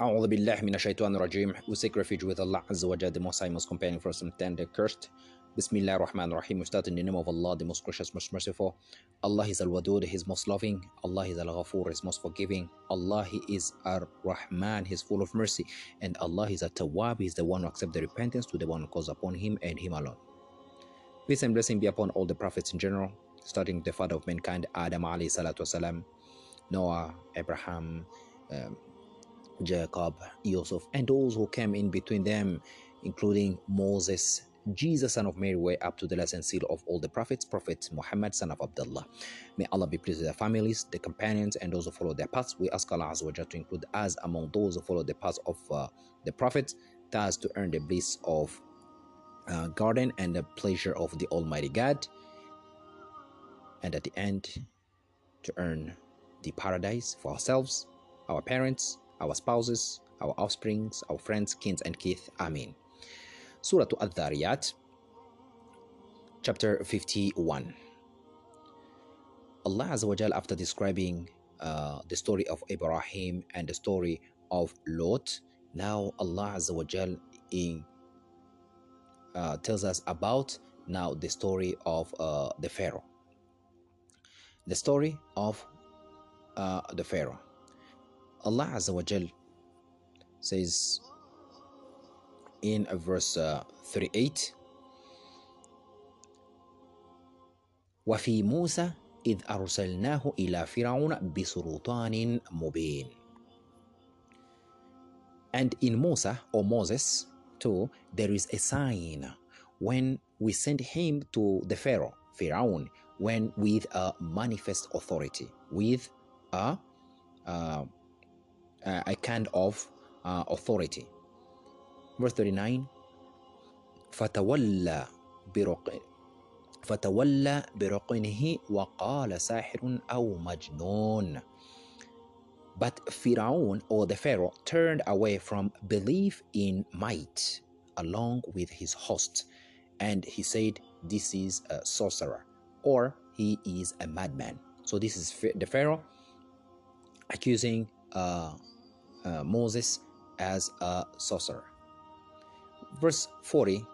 A'udhu billahi minash shaitanir rajeem. We seek refuge with Allah Azza wa Jalla, the Most High, Most Compassionate, First and Tender, Cursed. Bismillah ar-Rahman ar-Rahim. We start in the name of Allah, the Most Gracious, Most Merciful. Allah is Al-Wadud, He is Most Loving. Allah is Al-Ghafur, He is Most Forgiving. Allah, He is Ar-Rahman, He is full of mercy. And Allah is At-Tawwab, He is the one who accepts the repentance to the one who calls upon Him and Him alone. Peace and blessing be upon all the prophets in general, starting with the father of mankind, Adam alayhi salatu wasalam, Noah, Abraham, Jacob, Yusuf, and those who came in between them, including Moses, Jesus, son of Mary, way up to the lesson seal of all the prophets, Prophet Muhammad, son of Abdullah. May Allah be pleased with their families, their companions, and those who follow their paths. We ask Allah Azza wa Jalla to include us among those who follow the paths of the prophets, thus to earn the bliss of garden and the pleasure of the Almighty God, and at the end to earn the paradise for ourselves, our parents, our spouses, our offsprings, our friends, kins and kith. Amin. Surah Al-Dhariyat, chapter 51. Allah Azza wa Jal, after describing the story of Ibrahim and the story of Lot, now Allah Azza wa Jal tells us about now the story of the Pharaoh. The story of the Pharaoh. Allah Azza wa Jal says in verse 38, وَفِي مُوسَى إِذْ أَرْسَلْنَاهُ إِلَى فِرْعَوْنَ بِسُلْطَانٍ مُبِينٍ. And in Musa, or Moses too, there is a sign when we send him to the Pharaoh, Firaun, when with a manifest authority, with a kind of authority. Verse 39, فَتَوَلَّى بِرُقِنِهِ وَقَالَ سَاحِرٌ أَوْ مَجْنُونَ. But Firaun, or the Pharaoh, turned away from belief in might along with his host, and he said, this is a sorcerer, or he is a madman. So this is the Pharaoh accusing Moses as a sorcerer. Verse 40,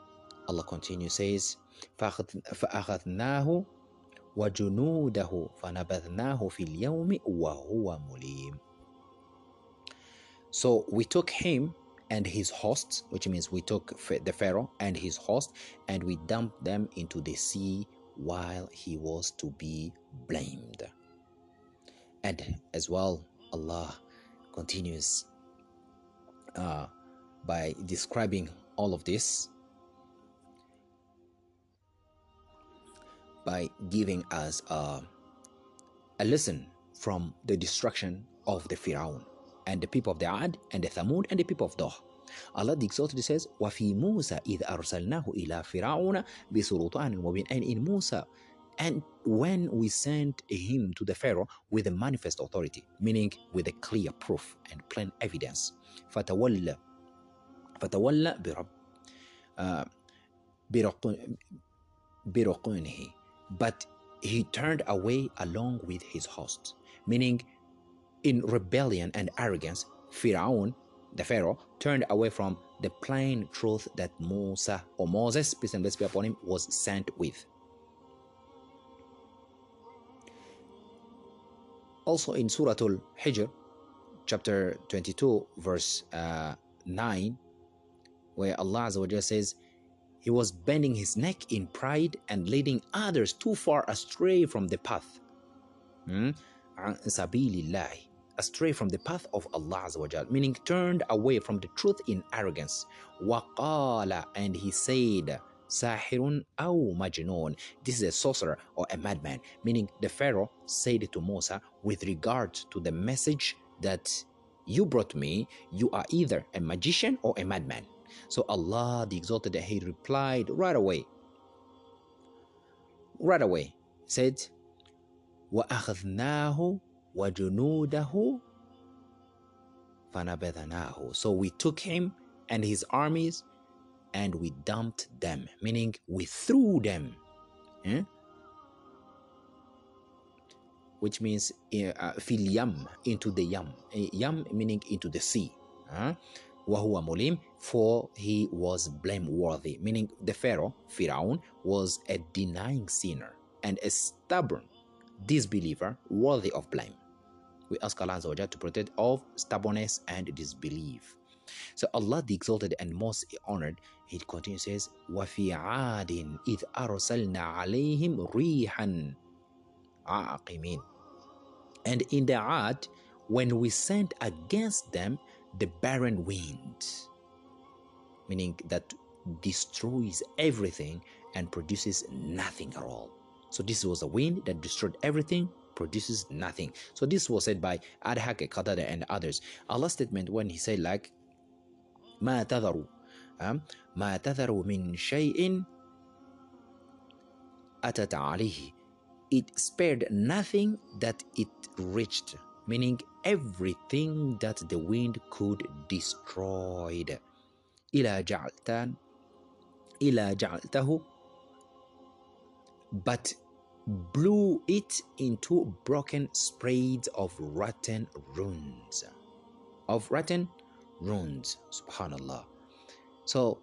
Allah continues, says, فَأَخَذْنَاهُ وَجُنُودَهُ فَنَبَذْنَاهُ فِي الْيَوْمِ وَهُوَ مُلِيمٌ. So we took him and his hosts, which means we took the Pharaoh and his host, and we dumped them into the sea while he was to be blamed. And as well, Allah continues by describing all of this by giving us a lesson from the destruction of the Firaun and the people of the Ad and the Thamud and the people of Doh. Allah the Exalted says, وَفِي مُوسَى إِذْ أَرْسَلْنَاهُ إِلَى فِرَعُونَ بِسُلْطَانٍ مُبِينٍ. And in Musa, and when we sent him to the Pharaoh with a manifest authority, meaning with a clear proof and plain evidence. فَتَوَلَّى بِرَقُونِهِ. But he turned away along with his host, meaning in rebellion and arrogance, Firaun, the Pharaoh, turned away from the plain truth that Musa, or Moses, peace and blessings be upon him, was sent with. Also in Surah Al-Hijr, chapter 22, verse 9, where Allah Azza wa Jalla says, he was bending his neck in pride and leading others too far astray from the path. Astray from the path of Allah Azza wa Jalla, meaning turned away from the truth in arrogance. وَقَالَ, and he said, سَاحِرٌ أَوْ مَجْنُونَ. This is a sorcerer or a madman, meaning the Pharaoh said to Musa with regard to the message that you brought me, you are either a magician or a madman. So Allah the Exalted, He replied right away, said, وَأَخَذْنَاهُ وَجُنُودَهُ فَنَبَذْنَاهُ. So we took him and his armies and we dumped them, meaning we threw them. Which means fil yam, into the yam, meaning into the sea. وَهُوَ مُلِيمٌ, for he was blameworthy, meaning the Pharaoh, Firaun, was a denying sinner and a stubborn disbeliever worthy of blame. We ask Allah to protect of stubbornness and disbelief. So Allah the Exalted and Most Honored, He continues, says, وَفِي عَادٍ إِذْ أَرْسَلْنَا عَلَيْهِمْ رِيحًا عَاقِمِينَ. And in the Aad, when we sent against them the barren wind, meaning that destroys everything and produces nothing at all. So this was a wind that destroyed everything, produces nothing. So this was said by Adhak, Qatada and others. Allah's statement when he said like, ما تذروا من شيء أتت عليه. It spared nothing that it reached, meaning everything that the wind could destroy. إِلَا جَعْلْتَهُ, but blew it into broken sprigs of rotten ruins. Subhanallah. So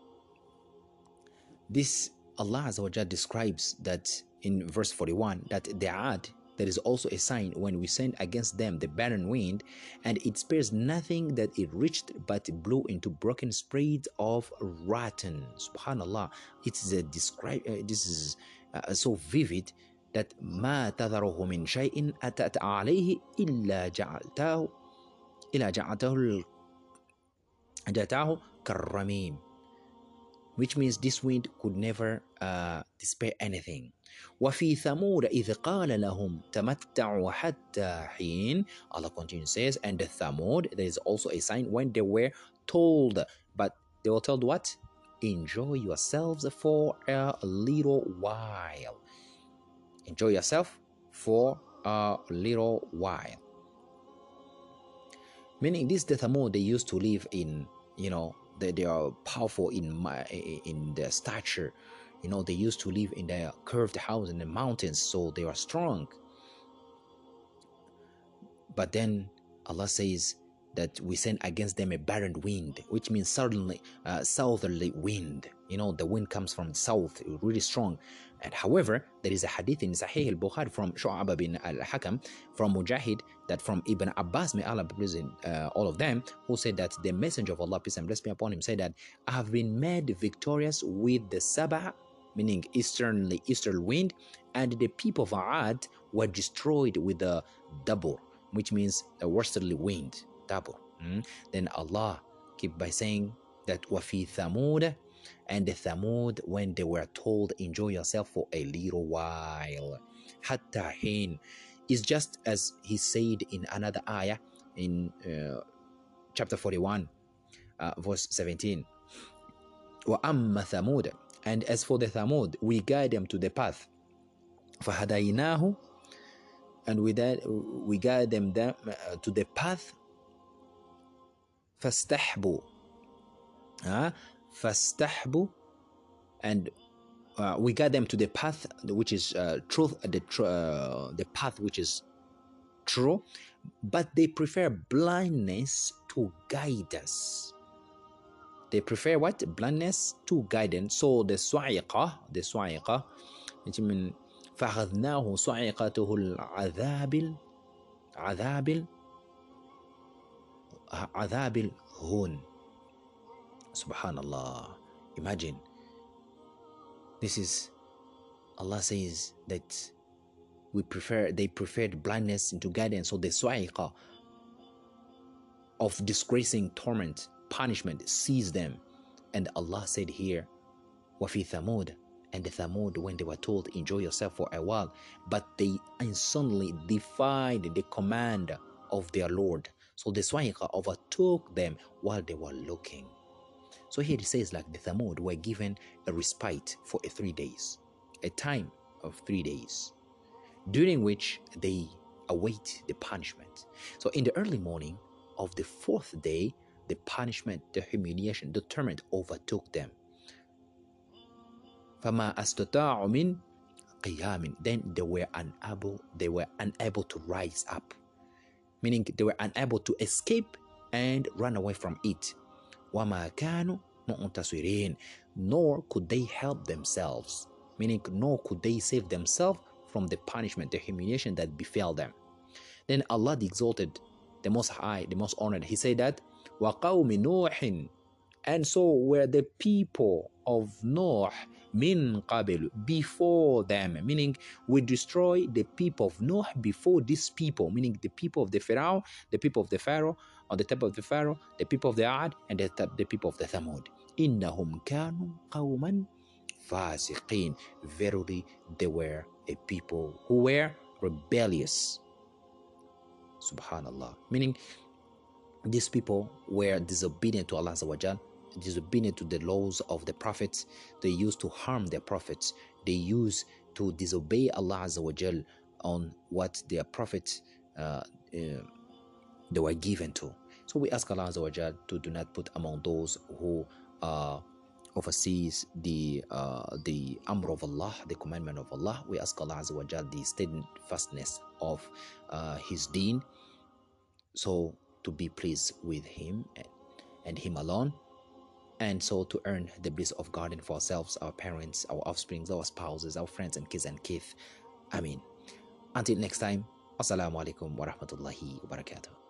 this Allah Azza wa Jalla describes that in verse 41, that the Aad, there is also a sign when we send against them the barren wind, and it spares nothing that it reached, but blew into broken sprigs of rotten. Subhanallah. It is a this is so vivid that ما تذره من شيء أتت عليه إلا جعلته كالرميم, which means this wind could never despair anything. وَفِي ثَمُودَ إِذْ قَالَ لَهُمْ تَمَتَّعُوا حَتَّى حِينَ. Allah continues, says, and the Thamud, there is also a sign when they were told, but they were told what? Enjoy yourselves for a little while. Enjoy yourself for a little while. Meaning this, the Thamud, they used to live in, you know, they are powerful in their stature. You know, they used to live in their curved house in the mountains, so they are strong. But then Allah says that we send against them a barren wind, which means suddenly southerly wind. You know, the wind comes from the south, really strong. And however, there is a hadith in Sahih al-Bukhari from Shu'ab bin al-Hakam, from Mujahid, that from Ibn Abbas, may Allah be pleased with all of them, who said that the Messenger of Allah, peace and blessings be upon him, said that I have been made victorious with the Sabah, meaning eastern wind, and the people of Aad were destroyed with the Dabur, which means the westerly wind. Then Allah keep by saying that وَفِي ثَمُودَ, and the Thamud, when they were told enjoy yourself for a little while, حَتَّى حِينَ, is just as he said in another ayah in chapter 41 verse 17, وَأَمَّ ثَمُودَ, and as for the Thamud, we guide them to the path, فَهَدَيْنَاهُ, and with that we guide them to the path, فَاسْتَحْبُوا, and we guide them to the path which is truth, the path which is true, but they prefer blindness to guidance. They prefer what? Blindness to guidance. So the Swa'iqah, which means فَأَخَذْنَاهُ صَاعِقَتُهُ الْعَذَابِ الْهُونِ. Subhanallah. Imagine. This is Allah says that they preferred blindness into guidance, so the Swa'iqah of disgracing torment, punishment seized them. And Allah said here, وَفِي ثَمُودَ, and the Thamud, when they were told enjoy yourself for a while, but they suddenly defied the command of their Lord, so the Swa'iqah overtook them while they were looking. So here it says like the Thamud were given a respite for 3 days, a time of 3 days, during which they await the punishment. So in the early morning of the 4th day, the punishment, the humiliation, the torment overtook them. فَمَا أَسْتَطَاعُ مِنْ قِيَامٍ, then they were unable to rise up, meaning they were unable to escape and run away from it. وَمَا كَانُوا مُنْتَصِرِينَ. Nor could they help themselves, meaning nor could they save themselves from the punishment, the humiliation that befell them. Then Allah the Exalted, the Most High, the Most Honored, He said that, وَقَوْمِ نُوحٍ. And so were the people of Noah min qabl, before them, meaning we destroy the people of Noah before these people, meaning the people of the Pharaoh, the people of the Pharaoh, or the type of the Pharaoh, the people of the Ad, and the people of the Thamud. Innahum kanu qawman fasiqin. Verily, they were a people who were rebellious. Subhanallah. Meaning, these people were disobedient to Allah Azza wa Jal, disobedient to the laws of the prophets. They used to harm their prophets. They used to disobey Allah Azza wa Jal on what their prophets they were given to. So we ask Allah Azza wa Jal to do not put among those who oversees the Amr of Allah, the commandment of Allah. We ask Allah Azza wa Jal the steadfastness of His deen. So to be pleased with Him and Him alone, and so to earn the bliss of garden for ourselves, our parents, our offspring, our spouses, our friends and kids and kith. I mean, until next time, assalamu alaikum wa rahmatullahi wa barakatuh.